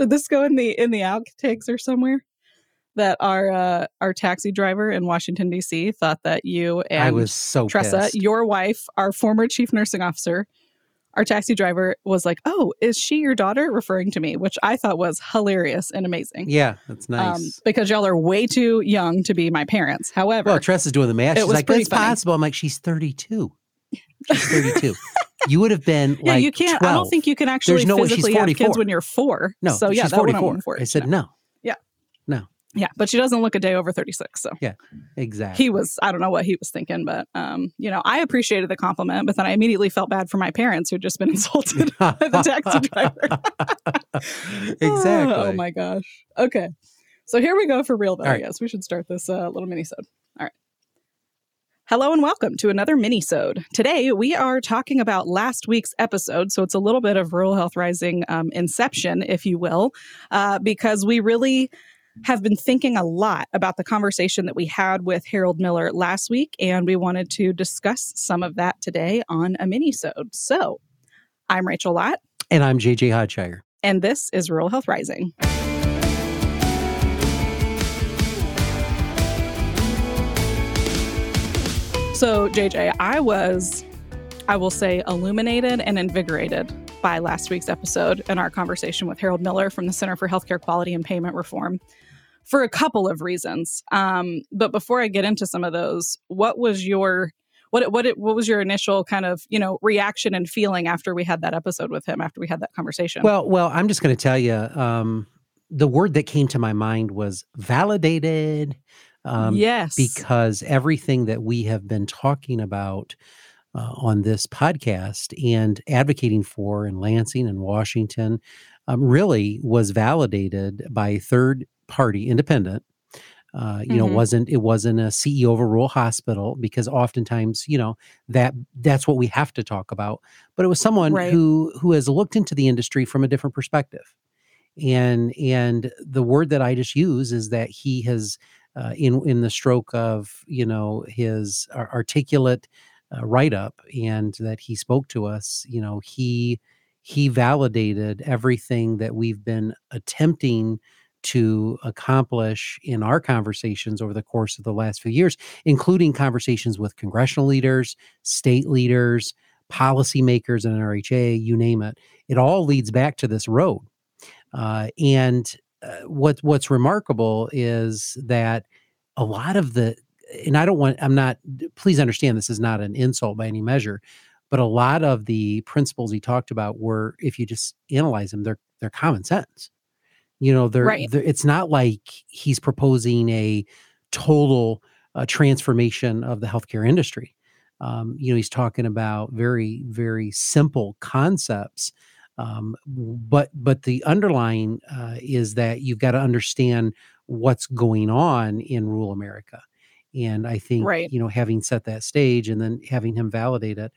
Should this go in the outtakes or somewhere? That our taxi driver in Washington, D.C. thought that you and I was so Tressa, pissed. Your wife, our former chief nursing officer, our taxi driver was like, "Oh, is she your daughter?" referring to me, which I thought was hilarious and amazing. Yeah, that's nice. Because y'all are way too young to be my parents. However, well, Tressa's doing the math. She's like, "That's possible." I'm like, "She's 32. She's 32. You would have been like, yeah, you can't. 12. I don't think you can actually physically have kids when you're 4. No, so yeah, she's 44. I said no. Yeah, no. Yeah, but she doesn't look a day over 36. So yeah, exactly. He was, I don't know what he was thinking, but, I appreciated the compliment, but then I immediately felt bad for my parents who'd just been insulted by the taxi driver. Exactly. Oh my gosh. Okay. So here we go for real, though. Right. Yes, we should start this little mini-sode. All right. Hello and welcome to another mini-sode. Today, we are talking about last week's episode, so it's a little bit of Rural Health Rising inception, if you will, because we really have been thinking a lot about the conversation that we had with Harold Miller last week, and we wanted to discuss some of that today on a mini-sode. So, I'm Rachel Lott. And I'm JJ Hodshire. And this is Rural Health Rising. So, JJ, I will say, illuminated and invigorated by last week's episode and our conversation with Harold Miller from the Center for Healthcare Quality and Payment Reform for a couple of reasons. But before I get into some of those, what was your initial kind of, reaction and feeling after we had that episode with him, after we had that conversation? Well, I'm just going to tell you, the word that came to my mind was validated. Yes. Because everything that we have been talking about on this podcast and advocating for in Lansing and Washington really was validated by third party independent. It wasn't a CEO of a rural hospital, because oftentimes, that's what we have to talk about. But it was someone who has looked into the industry from a different perspective. And the word that I just use is that he has in the stroke of, his articulate write-up, and that he spoke to us, he validated everything that we've been attempting to accomplish in our conversations over the course of the last few years, including conversations with congressional leaders, state leaders, policymakers, and NRHA, you name it. It all leads back to this road. What's remarkable is that a lot of the please understand, this is not an insult by any measure, but a lot of the principles he talked about were, if you just analyze them, they're common sense. It's not like he's proposing a total transformation of the healthcare industry. He's talking about very, very simple concepts. But the underlying is that you've got to understand what's going on in rural America. And I think, having set that stage and then having him validate it,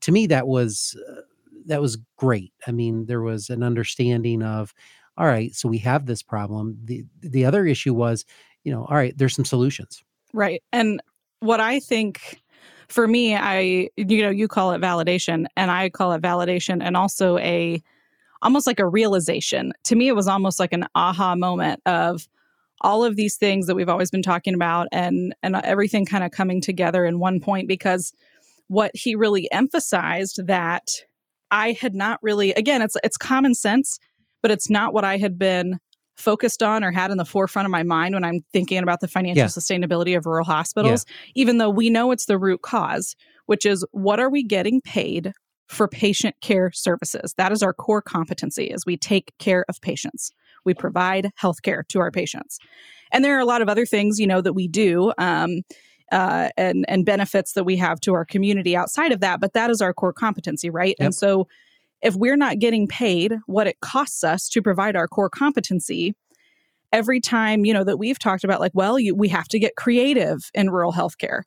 to me, that was great. I mean, there was an understanding of, all right, so we have this problem. The other issue was, all right, there's some solutions. Right. And what I think for me, you call it validation, and I call it validation, and also almost like a realization. To me, it was almost like an aha moment of all of these things that we've always been talking about and everything kind of coming together in one point, because what he really emphasized that I had not really, again, it's common sense, but it's not what I had been focused on or had in the forefront of my mind when I'm thinking about the financial sustainability of rural hospitals, even though we know it's the root cause, which is what are we getting paid for patient care services? That is our core competency, is we take care of patients. We provide healthcare to our patients. And there are a lot of other things, that we do and benefits that we have to our community outside of that. But that is our core competency, right? Yep. And so if we're not getting paid what it costs us to provide our core competency, every time, that we've talked about, we have to get creative in rural healthcare.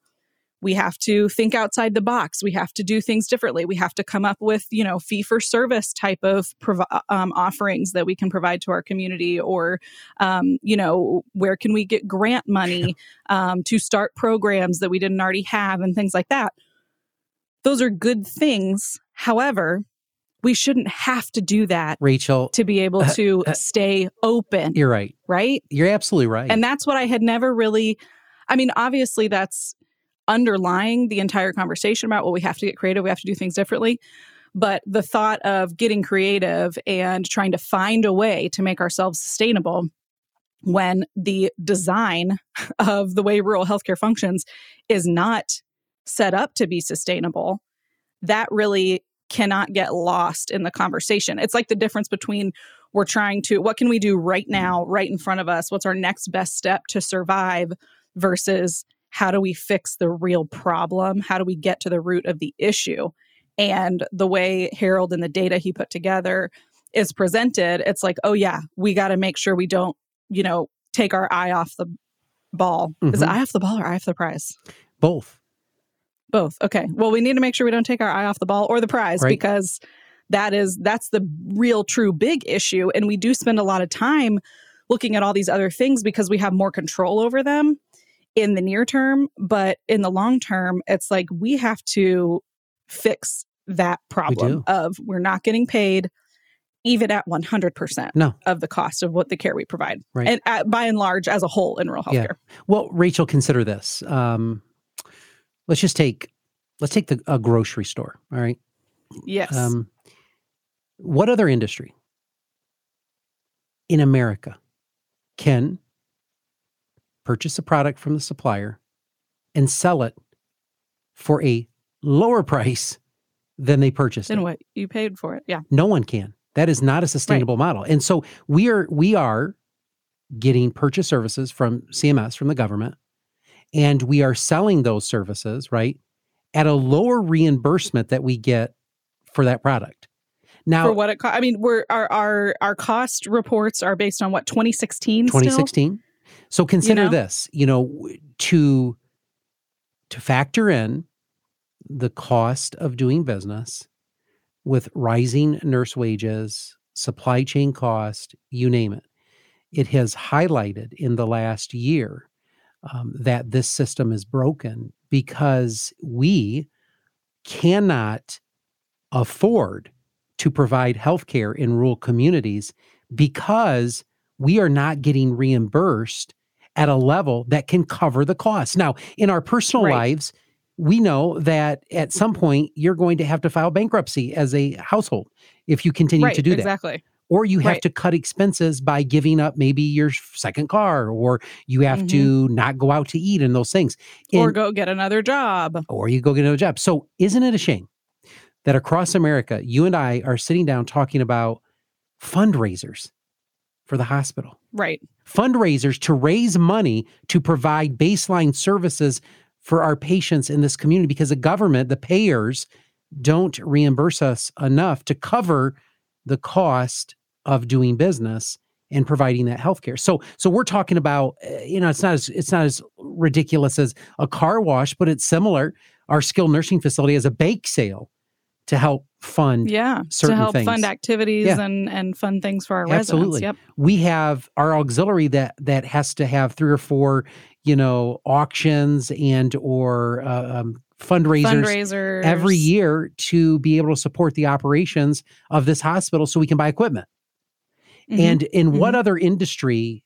We have to think outside the box. We have to do things differently. We have to come up with, fee-for-service type of offerings that we can provide to our community, or, where can we get grant money to start programs that we didn't already have and things like that. Those are good things. However, We shouldn't have to do that, Rachel, to be able to stay open. You're right. Right? You're absolutely right. And that's what I had never really, I mean, obviously that's underlying the entire conversation about, well, we have to get creative, we have to do things differently. But the thought of getting creative and trying to find a way to make ourselves sustainable when the design of the way rural healthcare functions is not set up to be sustainable, that really cannot get lost in the conversation. It's like the difference between we're trying to, what can we do right now, right in front of us? What's our next best step to survive versus how do we fix the real problem? How do we get to the root of the issue? And the way Harold and the data he put together is presented, it's like, oh yeah, we got to make sure we don't, you know, take our eye off the ball. Mm-hmm. Is it eye off the ball or eye off the prize? Both. Okay. Well, we need to make sure we don't take our eye off the ball or the prize, right? Because that's the real true big issue. And we do spend a lot of time looking at all these other things because we have more control over them in the near term. But in the long term, it's like we have to fix that problem of we're not getting paid even at 100% of the cost of what the care we provide. Right. And by and large, as a whole in rural healthcare. Yeah. Well, Rachel, consider this. Let's take a grocery store. All right. Yes. What other industry in America can purchase a product from the supplier and sell it for a lower price than they purchased than what you paid for it? Yeah. No one can. That is not a sustainable model. And so we are getting purchase services from CMS, from the government, and we are selling those services, right, at a lower reimbursement that we get for that product. Now, for what it costs, I mean, our cost reports are based on what, 2016? 2016. So consider this, to factor in the cost of doing business with rising nurse wages, supply chain cost, you name it. It has highlighted in the last year that this system is broken because we cannot afford to provide healthcare in rural communities because we are not getting reimbursed at a level that can cover the cost. Now, in our personal lives, we know that at some point you're going to have to file bankruptcy as a household if you continue to do that. Exactly. Or you have to cut expenses by giving up maybe your second car, or you have to not go out to eat and those things. Or go get another job. So isn't it a shame that across America, you and I are sitting down talking about fundraisers for the hospital? Right. Fundraisers to raise money to provide baseline services for our patients in this community because the government, the payers, don't reimburse us enough to cover the cost of doing business and providing that healthcare. So we're talking about, it's not as ridiculous as a car wash, but it's similar. Our skilled nursing facility has a bake sale to help fund certain things. Fund activities and fund things for our residents. Yep. We have our auxiliary that has to have 3 or 4, auctions and or fundraisers every year to be able to support the operations of this hospital so we can buy equipment. Mm-hmm. And in what other industry,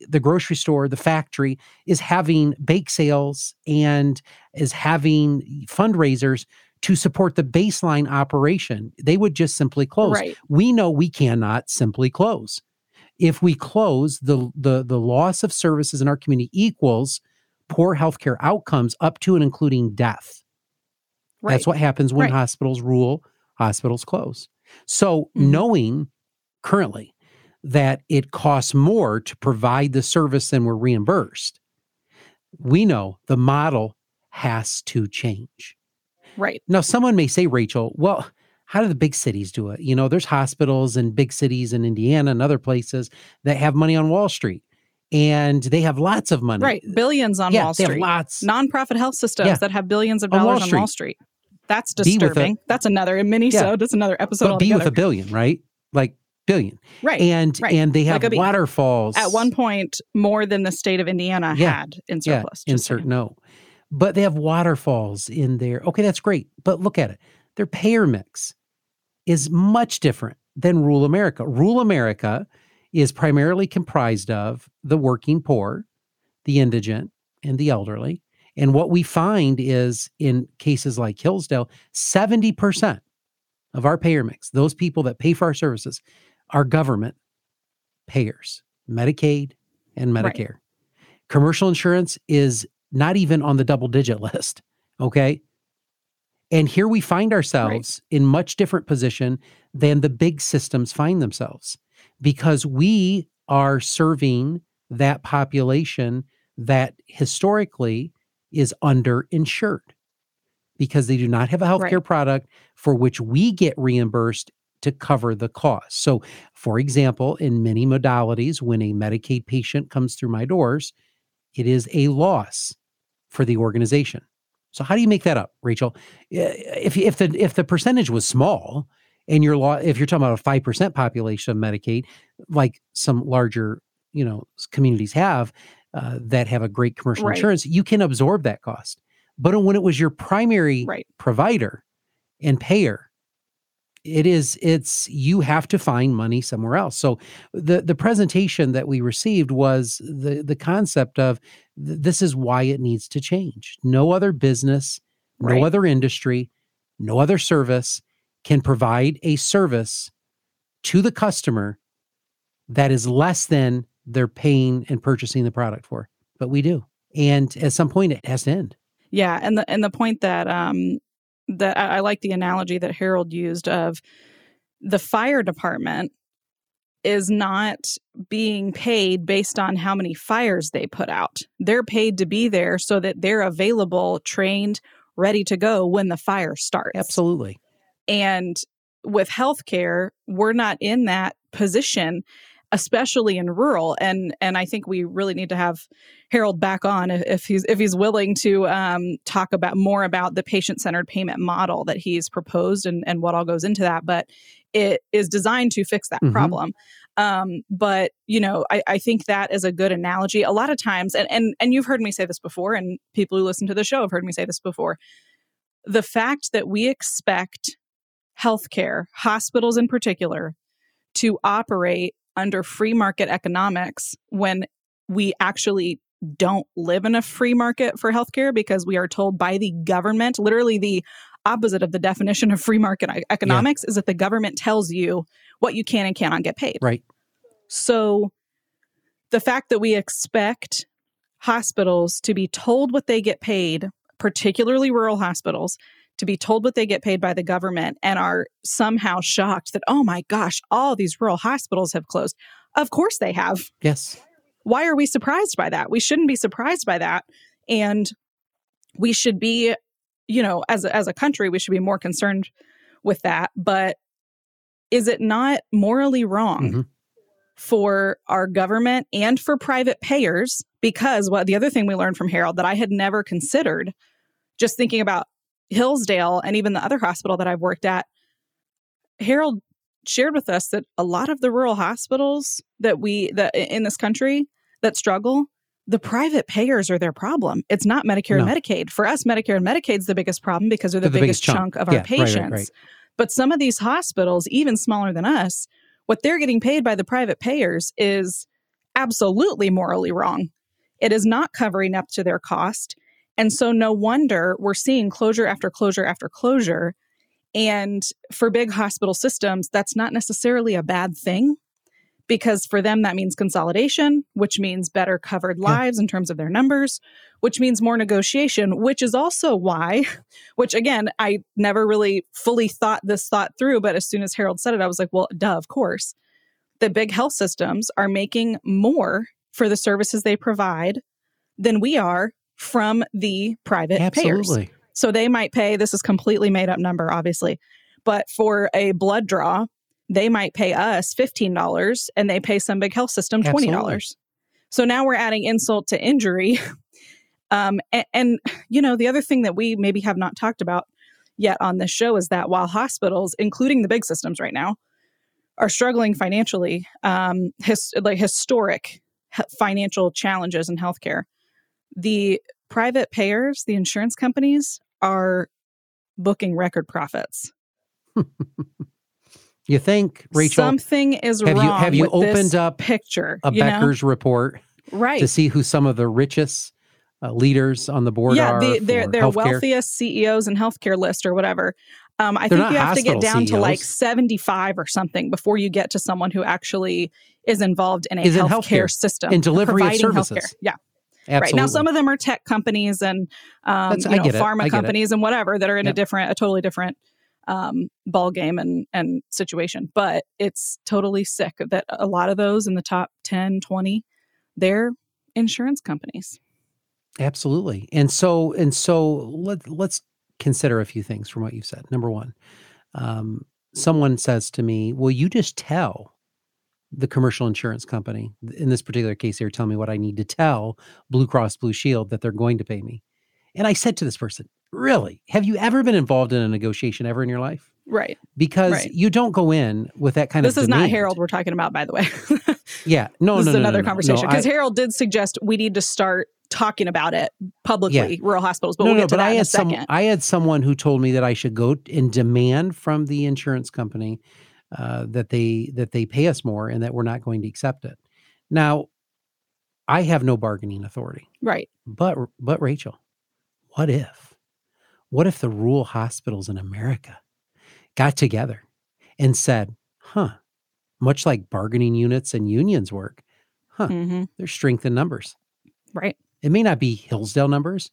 the grocery store, the factory, is having bake sales and is having fundraisers to support the baseline operation? They would just simply close. Right. We know we cannot simply close. If we close, the loss of services in our community equals poor healthcare outcomes up to and including death. Right. That's what happens when rural hospitals close. So knowing currently that it costs more to provide the service than we're reimbursed, we know the model has to change. Right. Now, someone may say, Rachel, well, how do the big cities do it? There's hospitals in big cities in Indiana and other places that have money on Wall Street, and they have lots of money. Right. Billions on Wall Street. They have lots. Nonprofit health systems that have billions of dollars on Wall Street. That's disturbing. That's another mini-sode. Yeah. That's another episode altogether. But with a billion, right? Like billion. Right. And they have waterfalls. At one point, more than the state of Indiana had in surplus. But they have waterfalls in there. Okay, that's great. But look at it. Their payer mix is much different than rural America. Rural America is primarily comprised of the working poor, the indigent, and the elderly. And what we find is, in cases like Hillsdale, 70% of our payer mix, those people that pay for our services, are government payers, Medicaid and Medicare. Right. Commercial insurance is not even on the double-digit list, okay? And here we find ourselves in much different position than the big systems find themselves, because we are serving that population that historically is underinsured because they do not have a healthcare product for which we get reimbursed to cover the cost. So, for example, in many modalities, when a Medicaid patient comes through my doors, it is a loss for the organization. So how do you make that up, Rachel? If the percentage was small, and if you're talking about a 5% population of Medicaid, like some larger communities have that have a great commercial insurance, you can absorb that cost. But when it was your primary provider and payer, you have to find money somewhere else. So the presentation that we received was the concept of this is why it needs to change. No other business, no other industry, no other service can provide a service to the customer that is less than they're paying and purchasing the product for. But we do. And at some point it has to end. Yeah. And the point that, that I like the analogy that Harold used of the fire department is not being paid based on how many fires they put out. They're paid to be there so that they're available, trained, ready to go when the fire starts. Absolutely. And with healthcare, we're not in that position, especially in rural. And I think we really need to have Harold back on if he's willing to talk about more about the patient-centered payment model that he's proposed and what all goes into that. But it is designed to fix that problem. But, I think that is a good analogy. A lot of times, and you've heard me say this before, and people who listen to the show have heard me say this before, the fact that we expect healthcare, hospitals in particular, to operate under free market economics when we actually don't live in a free market for healthcare, because we are told by the government, literally the opposite of the definition of free market economics is that the government tells you what you can and cannot get paid. Right. So the fact that we expect hospitals to be told what they get paid, particularly rural hospitals, to be told what they get paid by the government and are somehow shocked that, oh my gosh, all these rural hospitals have closed. Of course they have. Yes. Why are we surprised by that? We shouldn't be surprised by that. And we should be, as a country, we should be more concerned with that. But is it not morally wrong for our government and for private payers? Because the other thing we learned from Harold that I had never considered, just thinking about Hillsdale and even the other hospital that I've worked at, Harold shared with us that a lot of the rural hospitals that in this country that struggle, the private payers are their problem. It's not Medicare and Medicaid. For us, Medicare and Medicaid is the biggest problem because they're the biggest chunk of our patients. Right. But some of these hospitals, even smaller than us, what they're getting paid by the private payers is absolutely morally wrong. It is not covering up to their cost. And so no wonder we're seeing closure after closure after closure. And for big hospital systems, that's not necessarily a bad thing, because for them, that means consolidation, which means better covered lives in terms of their numbers, which means more negotiation, which is also why, which again, I never really fully thought this thought through, but as soon as Harold said it, I was like, well, duh, of course. The big health systems are making more for the services they provide than we are from the private payers. So they might pay, this is completely made up number, obviously, but for a blood draw, they might pay us $15 and they pay some big health system $20. Absolutely. So now we're adding insult to injury. The other thing that we maybe have not talked about yet on this show is that while hospitals, including the big systems right now, are struggling financially, historic financial challenges in healthcare, the private payers, the insurance companies, are booking record profits. You think, Rachel, something is wrong? Have you with opened this up picture, a Becker's report, right, to see who some of the richest leaders on the board are? Yeah, their wealthiest CEOs in healthcare list or whatever. I think you have to get down to like 75 or something before you get to someone who actually is involved in a healthcare system. In delivery of services. Healthcare. Yeah. Absolutely. Right. Now, some of them are tech companies and pharma companies and whatever that are in a totally different ballgame and situation. But it's totally sick that a lot of those in the top 10, 20, they're insurance companies. Absolutely. And so let's consider a few things from what you've said. Number one, someone says to me, will you just tell the commercial insurance company, in this particular case, they're telling me what I need to tell Blue Cross Blue Shield that they're going to pay me. And I said to this person, really, have you ever been involved in a negotiation ever in your life? Right. Because you don't go in with that kind of demand. This is not Harold we're talking about, by the way. Yeah. No, this is another conversation. Because Harold did suggest we need to start talking about it publicly, rural hospitals, but we'll get to that in a second. I had someone who told me that I should go and demand from the insurance company that they pay us more and that we're not going to accept it. Now, I have no bargaining authority. Right. But Rachel, what if the rural hospitals in America got together and said, much like bargaining units and unions work, there's strength in numbers. Right. It may not be Hillsdale numbers,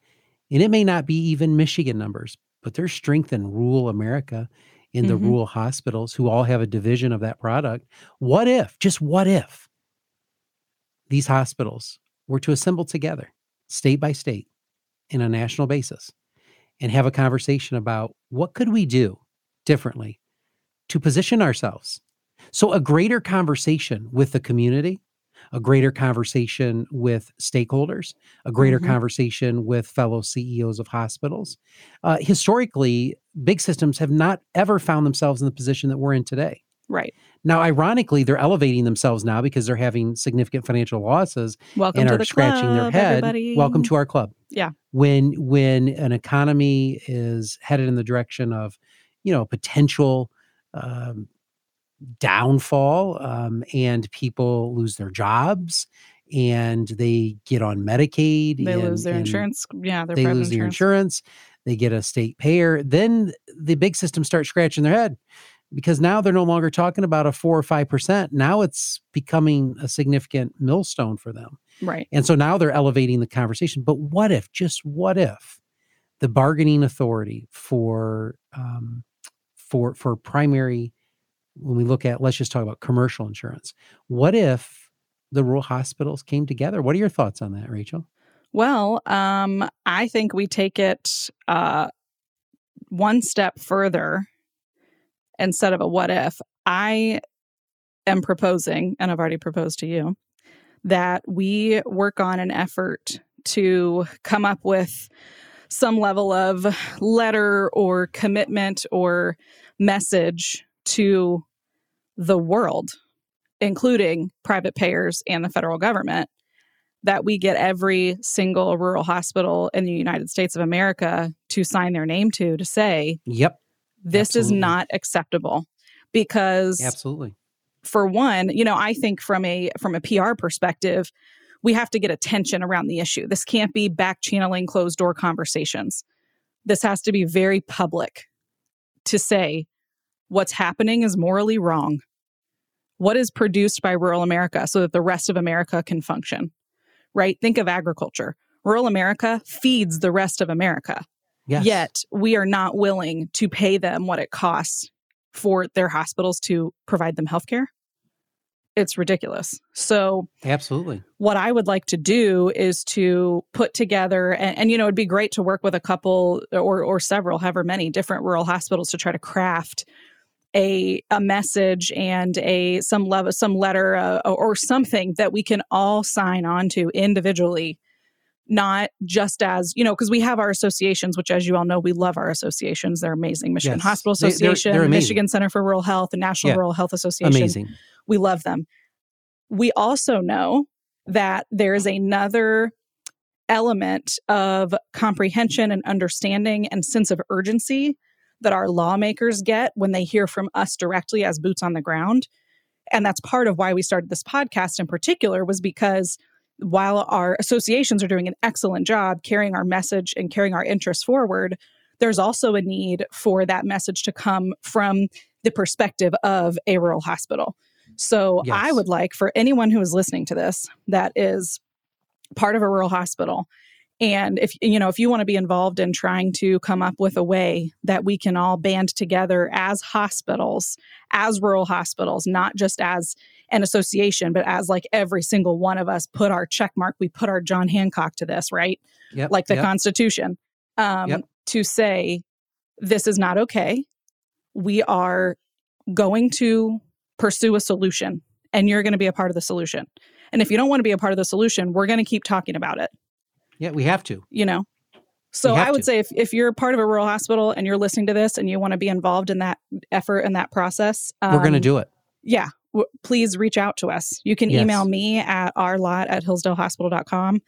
and it may not be even Michigan numbers, but there's strength in rural America, in the rural hospitals who all have a division of that product. What if these hospitals were to assemble together, state by state, in a national basis, and have a conversation about what could we do differently to position ourselves? So a greater conversation with the community, a greater conversation with stakeholders, a greater conversation with fellow CEOs of hospitals. Historically, big systems have not ever found themselves in the position that we're in today. Right. Now, ironically, they're elevating themselves now because they're having significant financial losses and are scratching their head. Everybody. Welcome to our club. Yeah. When an economy is headed in the direction of, potential downfall, and people lose their jobs and they get on Medicaid. They lose their insurance. Yeah, they lose their insurance. They get a state payer. Then the big systems start scratching their head because now they're no longer talking about a 4 or 5%. Now it's becoming a significant millstone for them. Right. And so now they're elevating the conversation. But what if the bargaining authority for primary, when we look at, let's just talk about commercial insurance. What if the rural hospitals came together? What are your thoughts on that, Rachel? Well, I think we take it one step further instead of a what if. I am proposing, and I've already proposed to you, that we work on an effort to come up with some level of letter or commitment or message to the world, including private payers and the federal government, that we get every single rural hospital in the United States of America to sign their name to say, yep, this is not acceptable. Because absolutely, for one, I think from a PR perspective, we have to get attention around the issue. This can't be back channeling closed door conversations. This has to be very public to say, what's happening is morally wrong. What is produced by rural America so that the rest of America can function, right? Think of agriculture. Rural America feeds the rest of America. Yes. Yet we are not willing to pay them what it costs for their hospitals to provide them healthcare. It's ridiculous. So absolutely, what I would like to do is to put together, and it'd be great to work with a couple or several, however many different rural hospitals to try to craft a message and some letter or something that we can all sign on to individually, not just as, because we have our associations, which, as you all know, we love our associations. They're amazing. Michigan Hospital Association, they're amazing. Michigan Center for Rural Health, the National Rural Health Association. Amazing. We love them. We also know that there is another element of comprehension and understanding and sense of urgency that our lawmakers get when they hear from us directly as boots on the ground. And that's part of why we started this podcast in particular, was because while our associations are doing an excellent job carrying our message and carrying our interests forward, there's also a need for that message to come from the perspective of a rural hospital. So yes. I would like for anyone who is listening to this that is part of a rural hospital, and if you want to be involved in trying to come up with a way that we can all band together as hospitals, as rural hospitals, not just as an association, but as like every single one of us put our check mark, we put our John Hancock to this, right? Yep, like the Constitution, to say, this is not okay. We are going to pursue a solution, and you're going to be a part of the solution. And if you don't want to be a part of the solution, we're going to keep talking about it. Yeah, we have to. So I would say if you're part of a rural hospital and you're listening to this and you want to be involved in that effort and that process. We're going to do it. Yeah. Please reach out to us. You can email me at rlot@hillsdalehospital.com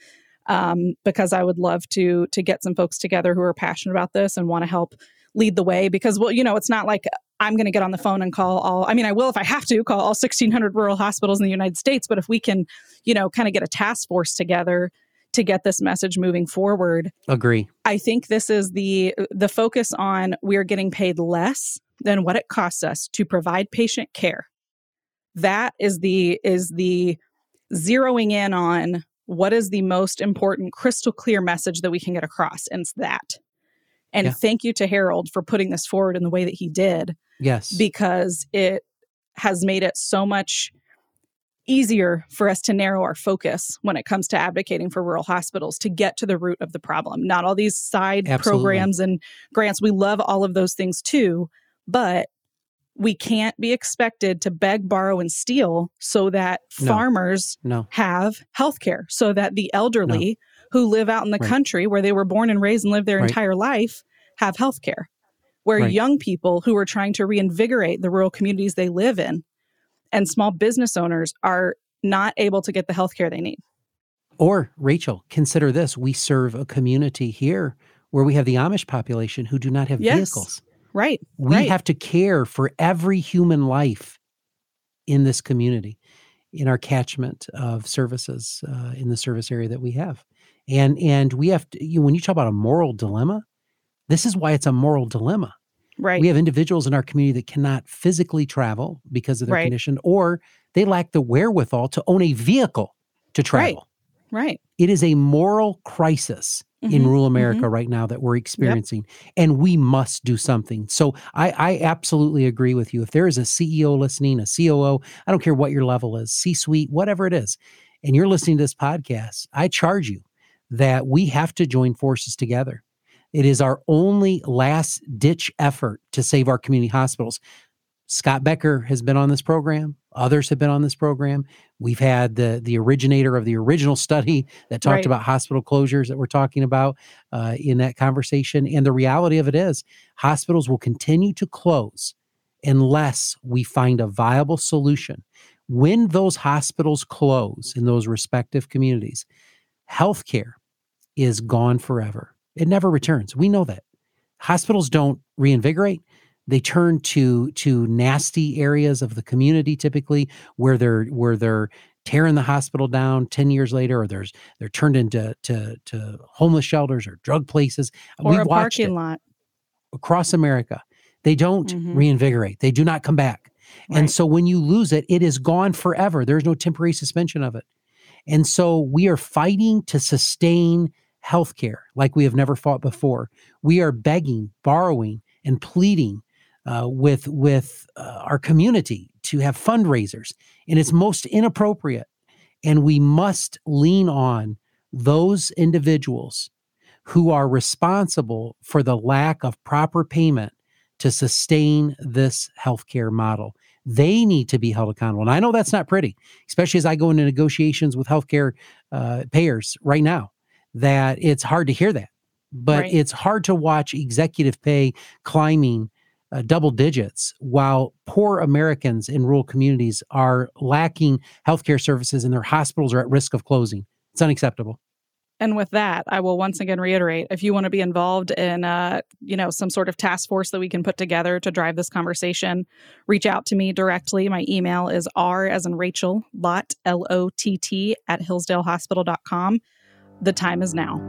because I would love to get some folks together who are passionate about this and want to help lead the way. Because, it's not like I'm going to get on the phone and I will if I have to, call all 1,600 rural hospitals in the United States. But if we can, kind of get a task force together to get this message moving forward. Agree. I think this is the focus on we're getting paid less than what it costs us to provide patient care. That is the zeroing in on what is the most important crystal clear message that we can get across, and it's that. And thank you to Harold for putting this forward in the way that he did. Yes. Because it has made it so much easier for us to narrow our focus when it comes to advocating for rural hospitals, to get to the root of the problem. Not all these side programs and grants. We love all of those things too, but we can't be expected to beg, borrow, and steal so that farmers have health care, so that the elderly who live out in the country where they were born and raised and lived their entire life have health care, where young people who are trying to reinvigorate the rural communities they live in and small business owners are not able to get the healthcare they need. Or, Rachel, consider this. We serve a community here where we have the Amish population who do not have vehicles. Right. We have to care for every human life in this community, in our catchment of services, in the service area that we have. And we have to, when you talk about a moral dilemma, this is why it's a moral dilemma. Right. We have individuals in our community that cannot physically travel because of their condition, or they lack the wherewithal to own a vehicle to travel. Right. It is a moral crisis in rural America right now that we're experiencing, and we must do something. So I absolutely agree with you. If there is a CEO listening, a COO, I don't care what your level is, C-suite, whatever it is, and you're listening to this podcast, I charge you that we have to join forces together. It is our only last-ditch effort to save our community hospitals. Scott Becker has been on this program. Others have been on this program. We've had the originator of the original study that talked about hospital closures that we're talking about in that conversation. And the reality of it is hospitals will continue to close unless we find a viable solution. When those hospitals close in those respective communities, healthcare is gone forever. It never returns. We know that. Hospitals don't reinvigorate. They turn to nasty areas of the community, typically where they're tearing the hospital down 10 years later, or they're turned into to homeless shelters or drug places. Or a parking lot. Across America. They don't reinvigorate. They do not come back. Right. And so when you lose it, it is gone forever. There's no temporary suspension of it. And so we are fighting to sustain healthcare like we have never fought before. We are begging, borrowing, and pleading with our community to have fundraisers, and it's most inappropriate. And we must lean on those individuals who are responsible for the lack of proper payment to sustain this healthcare model. They need to be held accountable. And I know that's not pretty, especially as I go into negotiations with healthcare payers right now, that it's hard to hear that. But it's hard to watch executive pay climbing double digits while poor Americans in rural communities are lacking healthcare services and their hospitals are at risk of closing. It's unacceptable. And with that, I will once again reiterate, if you want to be involved in, some sort of task force that we can put together to drive this conversation, reach out to me directly. My email is r@Rachel Lott, Lott @HillsdaleHospital.com. The time is now.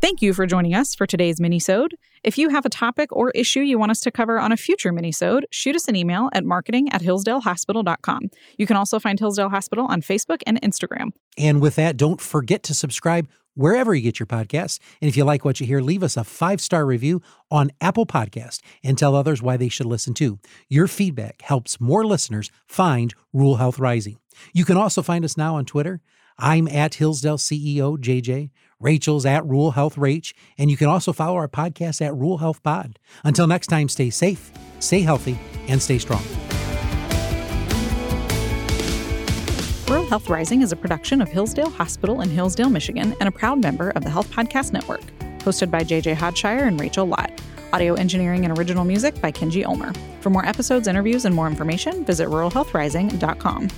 Thank you for joining us for today's minisode. If you have a topic or issue you want us to cover on a future minisode, shoot us an email at marketing@hillsdalehospital.com. You can also find Hillsdale Hospital on Facebook and Instagram. And with that, don't forget to subscribe wherever you get your podcasts. And if you like what you hear, leave us a 5-star review on Apple Podcasts and tell others why they should listen too. Your feedback helps more listeners find Rural Health Rising. You can also find us now on Twitter. I'm at Hillsdale CEO JJ. Rachel's at Rural Health Rach. And you can also follow our podcast at Rural Health Pod. Until next time, stay safe, stay healthy, and stay strong. Rural Health Rising is a production of Hillsdale Hospital in Hillsdale, Michigan, and a proud member of the Health Podcast Network. Hosted by JJ Hodshire and Rachel Lott. Audio engineering and original music by Kenji Ulmer. For more episodes, interviews, and more information, visit ruralhealthrising.com.